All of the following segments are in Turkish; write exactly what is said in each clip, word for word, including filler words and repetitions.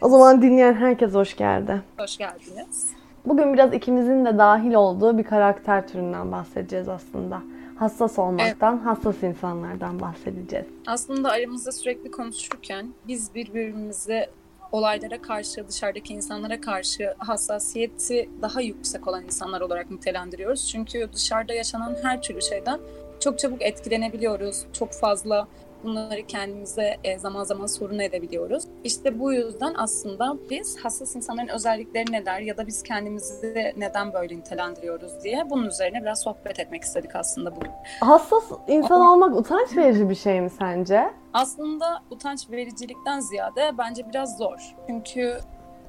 O zaman dinleyen herkese hoş geldi. Hoş geldiniz. Bugün biraz ikimizin de dahil olduğu bir karakter türünden bahsedeceğiz aslında. Hassas olmaktan, evet. hassas insanlardan bahsedeceğiz. Aslında aramızda sürekli konuşurken biz birbirimize olaylara karşı, dışarıdaki insanlara karşı hassasiyeti daha yüksek olan insanlar olarak nitelendiriyoruz. Çünkü dışarıda yaşanan her türlü şeyden çok çabuk etkilenebiliyoruz. Çok fazla bunları kendimize zaman zaman sorun edebiliyoruz. İşte bu yüzden aslında biz hassas insanların özellikleri neler ya da biz kendimizi neden böyle nitelendiriyoruz diye bunun üzerine biraz sohbet etmek istedik aslında bugün. Hassas insan Ama... olmak utanç verici bir şey mi sence? Aslında utanç vericilikten ziyade bence biraz zor. Çünkü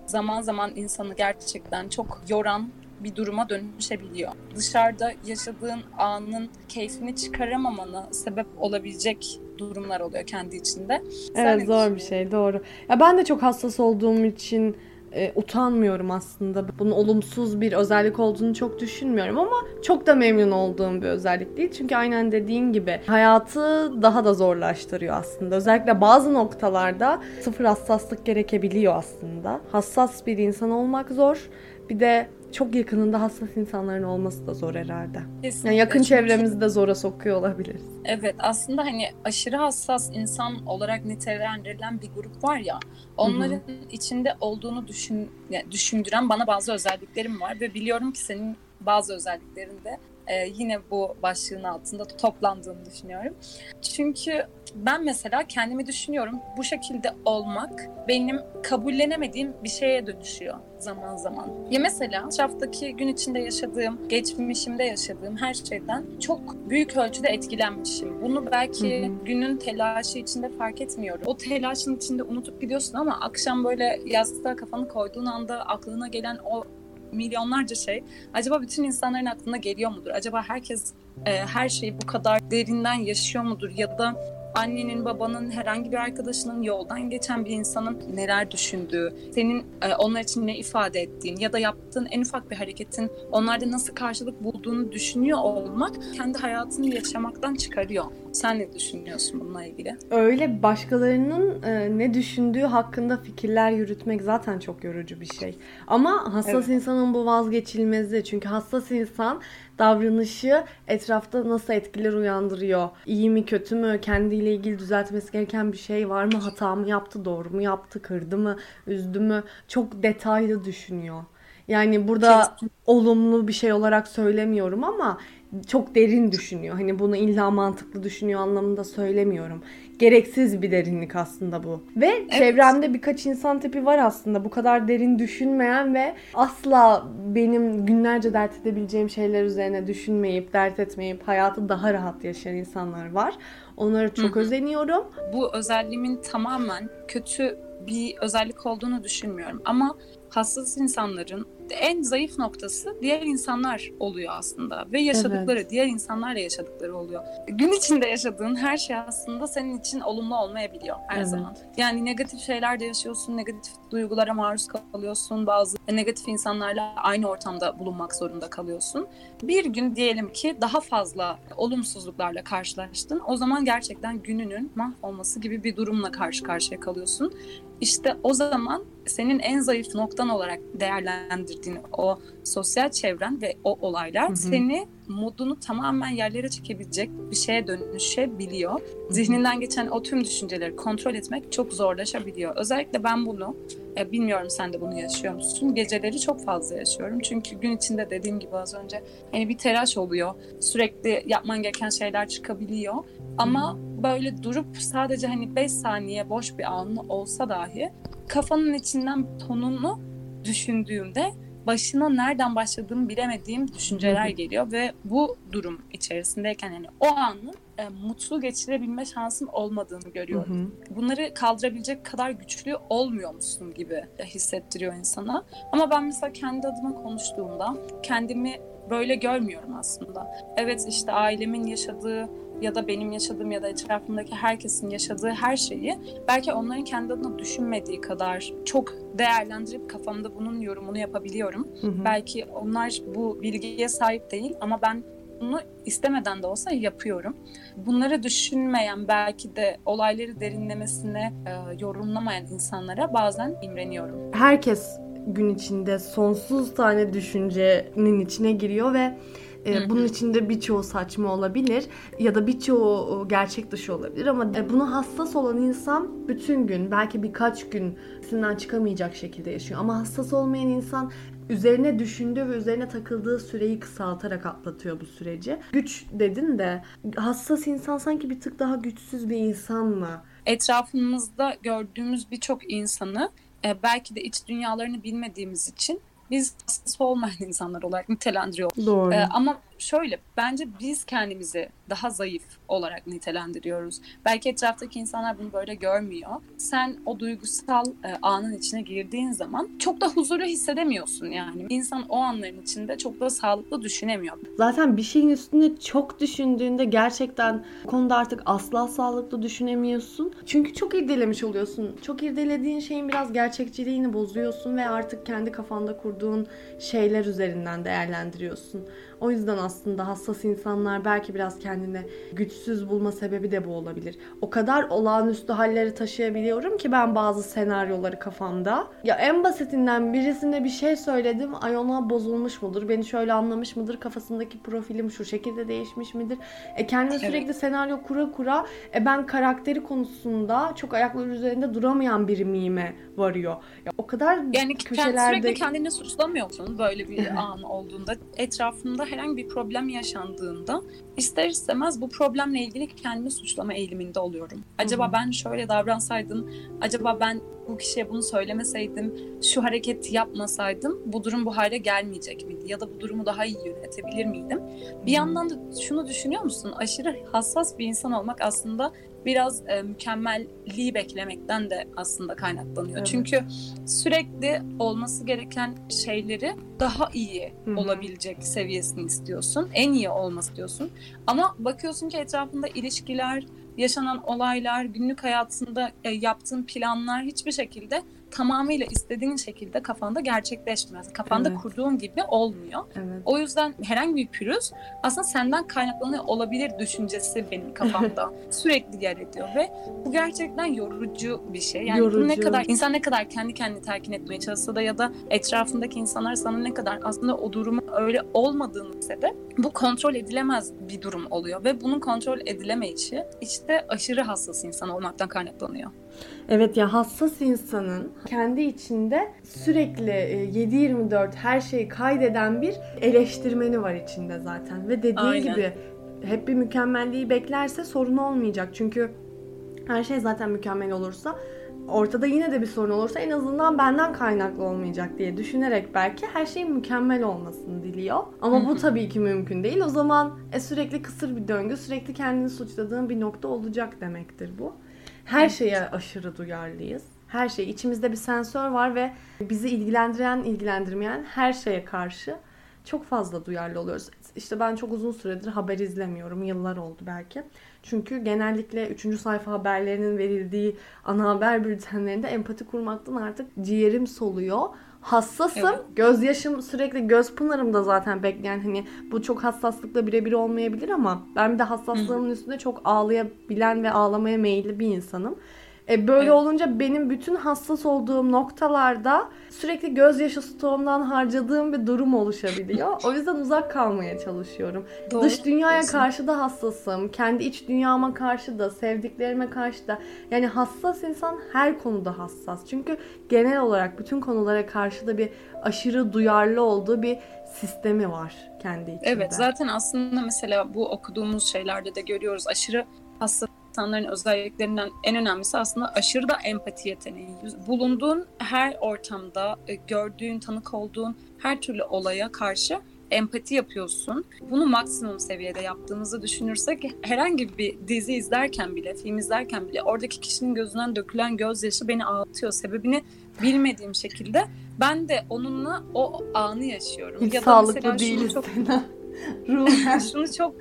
zaman zaman insanı gerçekten çok yoran bir duruma dönüşebiliyor. Dışarıda yaşadığın anın keyfini çıkaramamana sebep olabilecek durumlar oluyor kendi içinde. Sen evet, zor bir şey, doğru. Ya ben de çok hassas olduğum için e, utanmıyorum aslında. Bunun olumsuz bir özellik olduğunu çok düşünmüyorum ama çok da memnun olduğum bir özellik değil. Çünkü aynen dediğin gibi hayatı daha da zorlaştırıyor aslında. Özellikle bazı noktalarda sıfır hassaslık gerekebiliyor aslında. Hassas bir insan olmak zor. Bir de çok yakınında hassas insanların olması da zor herhalde. Kesinlikle. Yani yakın çevremizi de zora sokuyor olabiliriz. Evet, aslında hani aşırı hassas insan olarak nitelendirilen bir grup var ya, onların Hı-hı. içinde olduğunu düşün, yani düşündüren bana bazı özelliklerim var ve biliyorum ki senin bazı özelliklerin de e, yine bu başlığın altında toplandığını düşünüyorum. Çünkü ben mesela kendimi düşünüyorum, bu şekilde olmak benim kabullenemediğim bir şeye dönüşüyor zaman zaman. Ya mesela etraftaki gün içinde yaşadığım, geçmişimde yaşadığım her şeyden çok büyük ölçüde etkilenmişim. Bunu belki hı hı. günün telaşı içinde fark etmiyorum. O telaşın içinde unutup gidiyorsun ama akşam böyle yastığa kafanı koyduğun anda aklına gelen o milyonlarca şey acaba bütün insanların aklına geliyor mudur? Acaba herkes e, her şeyi bu kadar derinden yaşıyor mudur? Ya da annenin, babanın, herhangi bir arkadaşının, yoldan geçen bir insanın neler düşündüğü, senin e, onlar için ne ifade ettiğin ya da yaptığın en ufak bir hareketin onlarda nasıl karşılık bulduğunu düşünüyor olmak kendi hayatını yaşamaktan çıkarıyor. Sen ne düşünüyorsun bununla ilgili? Öyle, başkalarının e, ne düşündüğü hakkında fikirler yürütmek zaten çok yorucu bir şey. Ama hassas evet. insanın bu vazgeçilmezi. Çünkü hassas insan davranışı etrafta nasıl etkiler uyandırıyor? İyi mi, kötü mü? Kendiyle ilgili düzeltmesi gereken bir şey var mı? Hata mı yaptı, doğru mu yaptı, kırdı mı, üzdü mü? Çok detaylı düşünüyor. Yani burada Kesin. olumlu bir şey olarak söylemiyorum ama çok derin düşünüyor. Hani bunu illa mantıklı düşünüyor anlamında söylemiyorum. Gereksiz bir derinlik aslında bu. Ve evet. çevremde birkaç insan tipi var aslında. Bu kadar derin düşünmeyen ve asla benim günlerce dert edebileceğim şeyler üzerine düşünmeyip, dert etmeyip hayatı daha rahat yaşayan insanlar var. Onlara çok Hı-hı. özeniyorum. Bu özelliğimin tamamen kötü bir özellik olduğunu düşünmüyorum. Ama hassas insanların en zayıf noktası diğer insanlar oluyor aslında ve yaşadıkları evet. diğer insanlarla yaşadıkları oluyor. Gün içinde yaşadığın her şey aslında senin için olumlu olmayabiliyor her evet. zaman. Yani negatif şeyler de yaşıyorsun, negatif duygulara maruz kalıyorsun, bazı negatif insanlarla aynı ortamda bulunmak zorunda kalıyorsun. Bir gün diyelim ki daha fazla olumsuzluklarla karşılaştın, o zaman gerçekten gününün mahvolması gibi bir durumla karşı karşıya kalıyorsun. İşte o zaman senin en zayıf noktan olarak değerlendirdiğin o sosyal çevren ve o olaylar hı hı. seni, modunu tamamen yerlere çekebilecek bir şeye dönüşebiliyor. Hı hı. Zihninden geçen o tüm düşünceleri kontrol etmek çok zorlaşabiliyor. Özellikle ben bunu, e, bilmiyorum sen de bunu yaşıyor musun? Geceleri çok fazla yaşıyorum. Çünkü gün içinde dediğim gibi az önce hani bir telaş oluyor. Sürekli yapman gereken şeyler çıkabiliyor. Ama böyle durup sadece hani beş saniye boş bir anı olsa dahi kafanın içinden tonunu düşündüğümde başına nereden başladığımı bilemediğim düşünceler geliyor ve bu durum içerisindeyken yani o anın e, mutlu geçirebilme şansım olmadığını görüyorum. Hı hı. Bunları kaldırabilecek kadar güçlü olmuyor musun gibi hissettiriyor insana. Ama ben mesela kendi adıma konuştuğumda kendimi böyle görmüyorum aslında. Evet, işte ailemin yaşadığı ya da benim yaşadığım ya da etrafımdaki herkesin yaşadığı her şeyi belki onların kendi adına düşünmediği kadar çok değerlendirip kafamda bunun yorumunu yapabiliyorum. Hı hı. Belki onlar bu bilgiye sahip değil ama ben bunu istemeden de olsa yapıyorum. Bunları düşünmeyen, belki de olayları derinlemesine e, yorumlamayan insanlara bazen imreniyorum. Herkes gün içinde sonsuz tane düşüncenin içine giriyor ve bunun içinde birçoğu saçma olabilir ya da birçoğu gerçek dışı olabilir ama buna hassas olan insan bütün gün, belki birkaç gün üstünden çıkamayacak şekilde yaşıyor. Ama hassas olmayan insan üzerine düşündüğü ve üzerine takıldığı süreyi kısaltarak atlatıyor bu süreci. Güç dedin de hassas insan sanki bir tık daha güçsüz bir insanla. Etrafımızda gördüğümüz birçok insanı belki de iç dünyalarını bilmediğimiz için biz hassas olmayan insanlar olarak nitelendiriyoruz. Doğru. Ee, ama şöyle, bence biz kendimizi daha zayıf olarak nitelendiriyoruz. Belki etraftaki insanlar bunu böyle görmüyor. Sen o duygusal e, anın içine girdiğin zaman çok da huzuru hissedemiyorsun yani. İnsan o anların içinde çok da sağlıklı düşünemiyor. Zaten bir şeyin üstüne çok düşündüğünde gerçekten bu konuda artık asla sağlıklı düşünemiyorsun. Çünkü çok irdelemiş oluyorsun. Çok irdelediğin şeyin biraz gerçekçiliğini bozuyorsun ve artık kendi kafanda kurduğun şeyler üzerinden değerlendiriyorsun. O yüzden aslında hassas insanlar belki biraz kendini güçsüz bulma sebebi de bu olabilir. O kadar olağanüstü halleri taşıyabiliyorum ki ben bazı senaryoları kafamda. Ya en basitinden birisine bir şey söyledim, ay ona bozulmuş mudur, beni şöyle anlamış mıdır, kafasındaki profilim şu şekilde değişmiş midir? E kendine evet. Sürekli senaryo kura kura e ben karakteri konusunda çok ayakları üzerinde duramayan biri mime varıyor. Ya o kadar yani köşelerde... Sürekli kendini suçlamıyorsun böyle bir an olduğunda. Etrafında herhangi bir problem yaşandığında ister istemez bu problemle ilgili kendimi suçlama eğiliminde oluyorum. Acaba Hı-hı. ben şöyle davransaydım, acaba ben bu kişiye bunu söylemeseydim, şu hareketi yapmasaydım bu durum bu hale gelmeyecek miydi? Ya da bu durumu daha iyi yönetebilir miydim? Hı-hı. Bir yandan da şunu düşünüyor musun? Aşırı hassas bir insan olmak aslında biraz e, mükemmelliği beklemekten de aslında kaynaklanıyor. Evet. Çünkü sürekli olması gereken şeyleri daha iyi Hı-hı. olabilecek seviyesini istiyorsun. En iyi olması diyorsun. Ama bakıyorsun ki etrafında ilişkiler, yaşanan olaylar, günlük hayatında e, yaptığın planlar hiçbir şekilde tamamıyla istediğin şekilde kafanda gerçekleşmez. Kafanda evet. kurduğun gibi olmuyor. Evet. O yüzden herhangi bir pürüz aslında senden kaynaklanıyor olabilir düşüncesi benim kafamda sürekli yer ediyor ve bu gerçekten yorucu bir şey. Yani yorucu. Ne kadar insan ne kadar kendi kendini telkin etmeye çalışsa da ya da etrafındaki insanlar sana ne kadar aslında o durumun öyle olmadığını hisse de bu kontrol edilemez bir durum oluyor ve bunun kontrol edilemeyişi işte aşırı hassas insan olmaktan kaynaklanıyor. Evet ya, hassas insanın kendi içinde sürekli yedi yirmi dört her şeyi kaydeden bir eleştirmeni var içinde zaten. Ve dediği Aynen. gibi hep bir mükemmelliği beklerse sorun olmayacak. Çünkü her şey zaten mükemmel olursa ortada yine de bir sorun olursa en azından benden kaynaklı olmayacak diye düşünerek belki her şeyin mükemmel olmasını diliyor. Ama bu tabii ki mümkün değil. O zaman e, sürekli kısır bir döngü, sürekli kendini suçladığın bir nokta olacak demektir bu. Her şeye aşırı duyarlıyız. Her şey. İçimizde bir sensör var ve bizi ilgilendiren, ilgilendirmeyen her şeye karşı çok fazla duyarlı oluyoruz. İşte ben çok uzun süredir haber izlemiyorum. Yıllar oldu belki. Çünkü genellikle üçüncü sayfa haberlerinin verildiği ana haber bültenlerinde empati kurmaktan artık ciğerim soluyor. Hassasım. Evet. Gözyaşım sürekli, göz pınarımda zaten bekleyen, hani bu çok hassaslıkla birebir olmayabilir ama ben bir de hassaslığımın üstünde çok ağlayabilen ve ağlamaya meyilli bir insanım. E böyle evet. olunca benim bütün hassas olduğum noktalarda sürekli gözyaşı stoğumdan harcadığım bir durum oluşabiliyor. O yüzden uzak kalmaya çalışıyorum. Doğru. Dış dünyaya karşı da hassasım. Kendi iç dünyama karşı da, sevdiklerime karşı da. Yani hassas insan her konuda hassas. Çünkü genel olarak bütün konulara karşı da bir aşırı duyarlı olduğu bir sistemi var kendi içinde. Evet, zaten aslında mesela bu okuduğumuz şeylerde de görüyoruz. Aşırı hassas insanların özelliklerinden en önemlisi aslında aşırı da empati yeteneği. Bulunduğun her ortamda, gördüğün, tanık olduğun her türlü olaya karşı empati yapıyorsun. Bunu maksimum seviyede yaptığımızı düşünürsek herhangi bir dizi izlerken bile, film izlerken bile oradaki kişinin gözünden dökülen gözyaşı beni ağlatıyor. Sebebini bilmediğim şekilde ben de onunla o anı yaşıyorum. Hiç ya sağlıklı değiliz. Çok... Ruh. Şunu çok...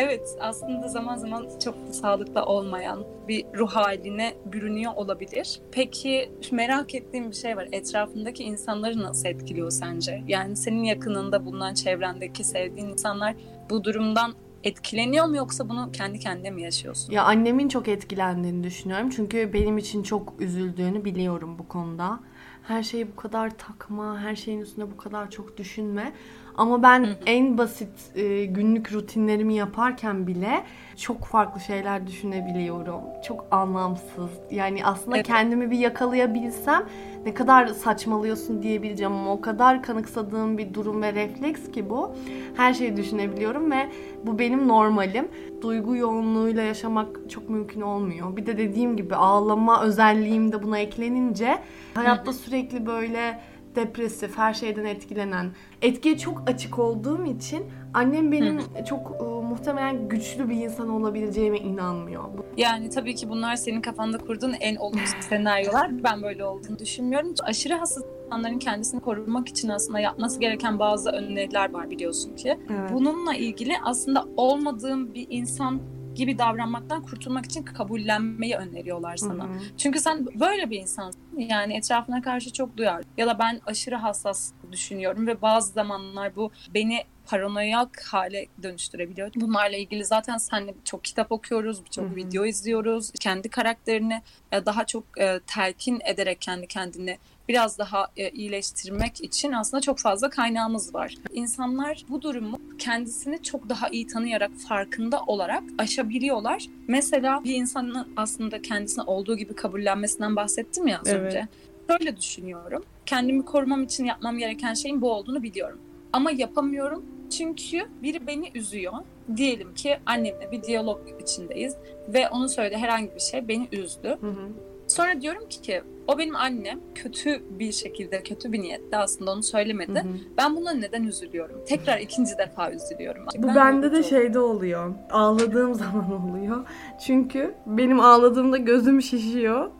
Evet, aslında zaman zaman çok da sağlıklı olmayan bir ruh haline bürünüyor olabilir. Peki merak ettiğim bir şey var. Etrafındaki insanları nasıl etkiliyor sence? Yani senin yakınında bulunan, çevrendeki sevdiğin insanlar bu durumdan etkileniyor mu, yoksa bunu kendi kendine mi yaşıyorsun? Ya annemin çok etkilendiğini düşünüyorum. Çünkü benim için çok üzüldüğünü biliyorum bu konuda. Her şeyi bu kadar takma, her şeyin üstüne bu kadar çok düşünme. Ama ben hı hı. en basit e, günlük rutinlerimi yaparken bile çok farklı şeyler düşünebiliyorum. Çok anlamsız. Yani aslında evet. kendimi bir yakalayabilsem ne kadar saçmalıyorsun diyebileceğim, ama o kadar kanıksadığım bir durum ve refleks ki bu. Her şeyi düşünebiliyorum ve bu benim normalim. Duygu yoğunluğuyla yaşamak çok mümkün olmuyor. Bir de dediğim gibi ağlama özelliğim de buna eklenince hayatta sürekli böyle depresif, her şeyden etkilenen, etkiye çok açık olduğum için annem benim Hı. çok e, muhtemelen güçlü bir insan olabileceğime inanmıyor. Yani tabii ki bunlar senin kafanda kurduğun en olumsuz senaryolar. Ben böyle olduğunu düşünmüyorum. Aşırı hassas insanların kendisini korumak için aslında yapması gereken bazı öneriler var, biliyorsun ki. Evet. Bununla ilgili aslında olmadığım bir insan gibi davranmaktan kurtulmak için kabullenmeyi öneriyorlar sana. Hı-hı. Çünkü sen böyle bir insansın. Yani etrafına karşı çok duyarlı. Ya da ben aşırı hassas düşünüyorum ve bazı zamanlar bu beni paranoyak hale dönüştürebiliyor. Bunlarla ilgili zaten seninle çok kitap okuyoruz, birçok video izliyoruz. Kendi karakterini daha çok telkin ederek kendi kendini biraz daha iyileştirmek için aslında çok fazla kaynağımız var. İnsanlar bu durumu kendisini çok daha iyi tanıyarak, farkında olarak aşabiliyorlar. Mesela bir insanın aslında kendisini olduğu gibi kabullenmesinden bahsettim ya az evet. önce. Şöyle düşünüyorum. Kendimi korumam için yapmam gereken şeyin bu olduğunu biliyorum. Ama yapamıyorum çünkü biri beni üzüyor. Diyelim ki annemle bir diyalog içindeyiz ve onun söylediği herhangi bir şey beni üzdü. Hı hı. Sonra diyorum ki ki o benim annem, kötü bir şekilde, kötü bir niyetle aslında onu söylemedi. Hı hı. Ben buna neden üzülüyorum? Tekrar ikinci defa üzülüyorum. Bu ben bende de şeyde oluyor. Ağladığım zaman oluyor. Çünkü benim ağladığımda gözüm şişiyor.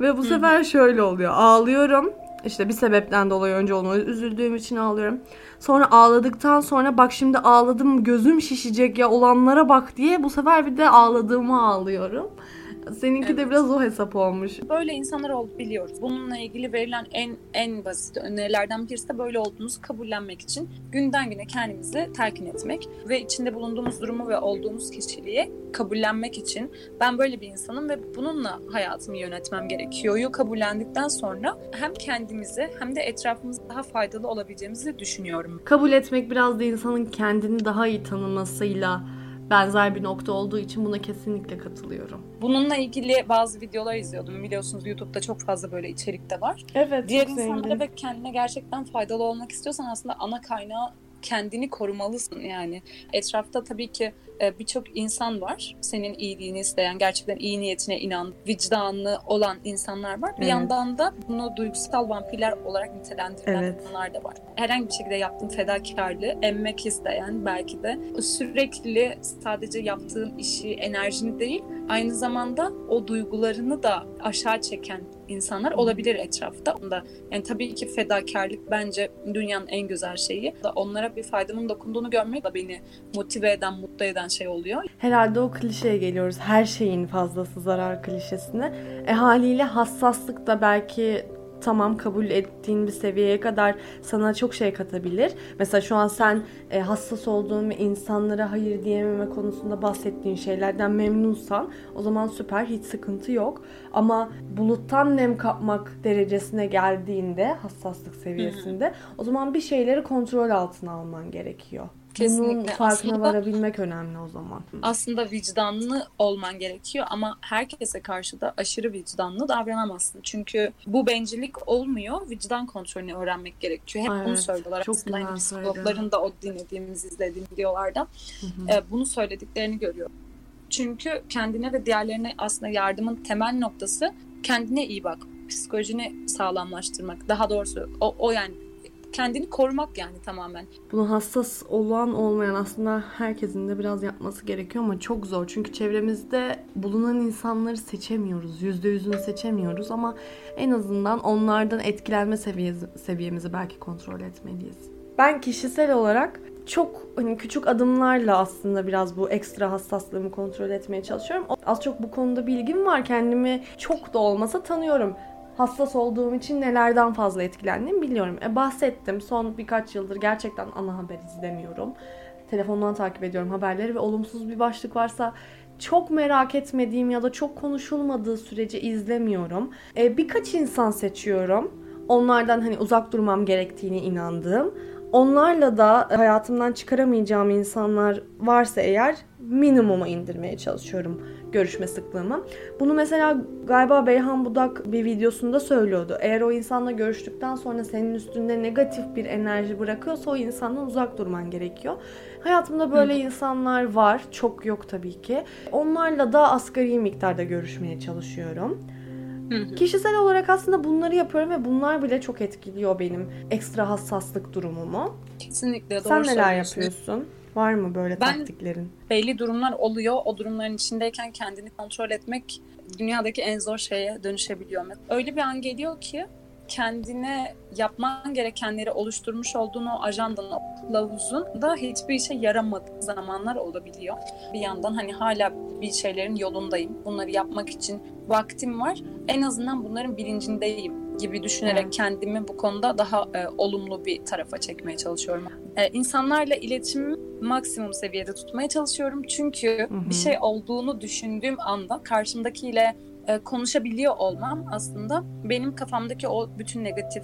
Ve bu hı. sefer şöyle oluyor. Ağlıyorum. İşte bir sebepten dolayı, önce onu üzüldüğüm için ağlıyorum. Sonra ağladıktan sonra bak şimdi ağladım, gözüm şişecek ya, olanlara bak diye bu sefer bir de ağladığımı ağlıyorum. Seninki evet. de biraz o hesap olmuş. Böyle insanlar olduğunu biliyoruz. Bununla ilgili verilen en en basit önerilerden birisi de böyle olduğumuzu kabullenmek için günden güne kendimizi telkin etmek ve içinde bulunduğumuz durumu ve olduğumuz kişiliği kabullenmek için ben böyle bir insanım ve bununla hayatımı yönetmem gerekiyor. Kabullendikten sonra hem kendimizi hem de etrafımıza daha faydalı olabileceğimizi düşünüyorum. Kabul etmek biraz da insanın kendini daha iyi tanımasıyla benzer bir nokta olduğu için buna kesinlikle katılıyorum. Bununla ilgili bazı videolar izliyordum. Biliyorsunuz YouTube'da çok fazla böyle içerik de var. Evet. Diğer insanlara ve kendine gerçekten faydalı olmak istiyorsan aslında ana kaynağı kendini korumalısın yani. Etrafta tabii ki birçok insan var. Senin iyiliğini isteyen, gerçekten iyi niyetine inan, vicdanlı olan insanlar var. Bir evet. yandan da bunu duygusal vampirler olarak nitelendirilen evet. insanlar da var. Herhangi bir şekilde yaptığın fedakarlığı emmek isteyen, belki de sürekli sadece yaptığın işi, enerjini değil, aynı zamanda o duygularını da aşağı çeken insanlar olabilir etrafta. Yani tabii ki fedakarlık bence dünyanın en güzel şeyi. Onlara bir faydamın dokunduğunu görmek de beni motive eden, mutlu eden şey oluyor. Herhalde o klişeye geliyoruz. Her şeyin fazlası zarar klişesine. E haliyle hassaslık da belki tamam, kabul ettiğin bir seviyeye kadar sana çok şey katabilir. Mesela şu an sen e, hassas olduğun ve insanlara hayır diyememe konusunda bahsettiğin şeylerden memnunsan o zaman süper, hiç sıkıntı yok. Ama buluttan nem kapmak derecesine geldiğinde, hassaslık seviyesinde, o zaman bir şeyleri kontrol altına alman gerekiyor. Kesinlikle. Bunun farkına aslında, varabilmek önemli o zaman. Aslında vicdanlı olman gerekiyor ama herkese karşı da aşırı vicdanlı davranamazsın. Çünkü bu bencillik olmuyor. Vicdan kontrolünü öğrenmek gerekiyor. Hep evet, bunu söylüyorlar. Çok aslında psikologların da o dinlediğimiz, izlediğimiz videolardan e, bunu söylediklerini görüyorum. Çünkü kendine ve diğerlerine aslında yardımın temel noktası kendine iyi bak. Psikolojini sağlamlaştırmak. Daha doğrusu o, o yani. Kendini korumak yani tamamen. Bunu hassas olan olmayan aslında herkesin de biraz yapması gerekiyor ama çok zor. Çünkü çevremizde bulunan insanları seçemiyoruz. Yüzde yüzünü seçemiyoruz ama en azından onlardan etkilenme seviyemizi belki kontrol etmeliyiz. Ben kişisel olarak çok hani küçük adımlarla aslında biraz bu ekstra hassaslığımı kontrol etmeye çalışıyorum. Az çok bu konuda bilgim var. Kendimi çok da olmasa tanıyorum. Hassas olduğum için nelerden fazla etkilendiğimi biliyorum. E bahsettim. Son birkaç yıldır gerçekten ana haber izlemiyorum. Telefondan takip ediyorum haberleri ve olumsuz bir başlık varsa çok merak etmediğim ya da çok konuşulmadığı sürece izlemiyorum. E, birkaç insan seçiyorum. Onlardan hani uzak durmam gerektiğini inandığım. Onlarla da hayatımdan çıkaramayacağım insanlar varsa eğer minimuma indirmeye çalışıyorum görüşme sıklığımı. Bunu mesela galiba Beyhan Budak bir videosunda söylüyordu. Eğer o insanla görüştükten sonra senin üstünde negatif bir enerji bırakıyorsa o insandan uzak durman gerekiyor. Hayatımda böyle Hı. insanlar var. Çok yok tabii ki. Onlarla da asgari miktarda görüşmeye çalışıyorum. Hı hı. Kişisel olarak aslında bunları yapıyorum ve bunlar bile çok etkiliyor benim ekstra hassaslık durumumu. Kesinlikle doğru söylüyorsun. Sen neler yapıyorsun? Var mı böyle ben, taktiklerin? Belli durumlar oluyor. O durumların içindeyken kendini kontrol etmek dünyadaki en zor şeye dönüşebiliyor. Öyle bir an geliyor ki kendine yapman gerekenleri oluşturmuş olduğun o ajandan, o kılavuzun da hiçbir işe yaramadığı zamanlar olabiliyor. Bir yandan hani hala bir şeylerin yolundayım. Bunları yapmak için vaktim var. En azından bunların bilincindeyim gibi düşünerek kendimi bu konuda daha e, olumlu bir tarafa çekmeye çalışıyorum. E, insanlarla iletişimimi maksimum seviyede tutmaya çalışıyorum. Çünkü Hı-hı. bir şey olduğunu düşündüğüm anda karşımdakiyle konuşabiliyor olmam aslında benim kafamdaki o bütün negatif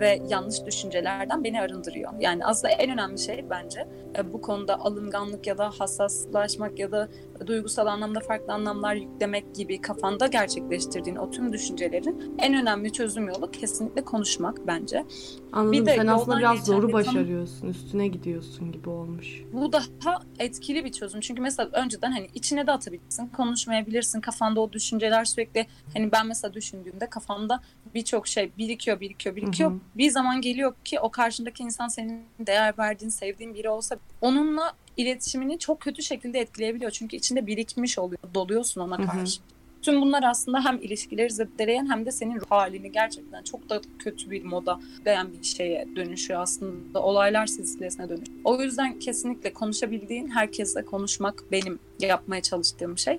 ve yanlış düşüncelerden beni arındırıyor. Yani aslında en önemli şey bence bu konuda alınganlık ya da hassaslaşmak ya da duygusal anlamda farklı anlamlar yüklemek gibi kafanda gerçekleştirdiğin o tüm düşüncelerin en önemli çözüm yolu kesinlikle konuşmak bence. Anladım. Bir de sen aslında biraz zoru başarıyorsun, tam, üstüne gidiyorsun gibi olmuş. Bu daha etkili bir çözüm. Çünkü mesela önceden hani içine de atabilirsin, konuşmayabilirsin. Kafanda o düşünceler sürekli hani ben mesela düşündüğümde kafamda birçok şey birikiyor, birikiyor, birikiyor. Hı hı. Bir zaman geliyor ki o karşındaki insan senin değer verdiğin, sevdiğin biri olsa onunla iletişimini çok kötü şekilde etkileyebiliyor. Çünkü içinde birikmiş oluyor, doluyorsun ona karşı. Hı hı. Tüm bunlar aslında hem ilişkileri zedeleyen hem de senin ruh halini gerçekten çok da kötü bir moda dayan bir şeye dönüşüyor aslında. Olaylar silsilesine dönüşüyor. O yüzden kesinlikle konuşabildiğin herkesle konuşmak benim yapmaya çalıştığım şey.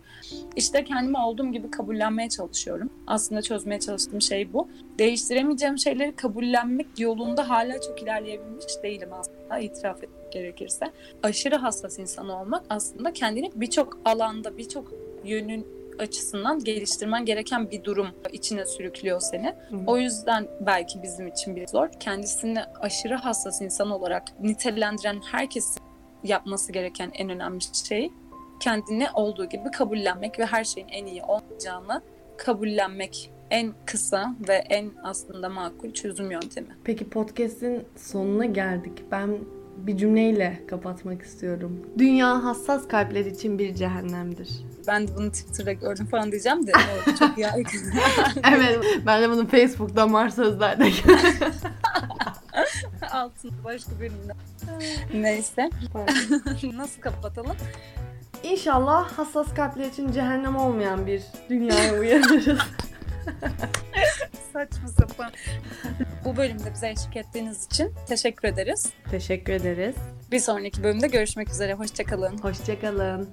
İşte kendimi olduğum gibi kabullenmeye çalışıyorum. Aslında çözmeye çalıştığım şey bu. Değiştiremeyeceğim şeyleri kabullenmek yolunda hala çok ilerleyebilmiş değilim aslında, itiraf etmek gerekirse. Aşırı hassas insan olmak aslında kendini birçok alanda, birçok yönün açısından geliştirmen gereken bir durum içine sürüklüyor seni. Hı-hı. O yüzden belki bizim için bir zor. Kendisini aşırı hassas insan olarak nitelendiren herkesin yapması gereken en önemli şey kendini olduğu gibi kabullenmek ve her şeyin en iyi olacağını kabullenmek. En kısa ve en aslında makul çözüm yöntemi. Peki podcast'in sonuna geldik. Ben bir cümleyle kapatmak istiyorum. Dünya hassas kalpler için bir cehennemdir. Ben de bunu Twitter'da gördüm falan diyeceğim de çok iyi. Evet, ben de bunu Facebook'ta Mars sözlerde altında başka birinden. Neyse. Nasıl kapatalım? İnşallah hassas kalpler için cehennem olmayan bir dünyaya uyanırız. Saçma sapan. Bu bölümde bize eşlik ettiğiniz için teşekkür ederiz. Teşekkür ederiz. Bir sonraki bölümde görüşmek üzere. Hoşça kalın. Hoşça kalın.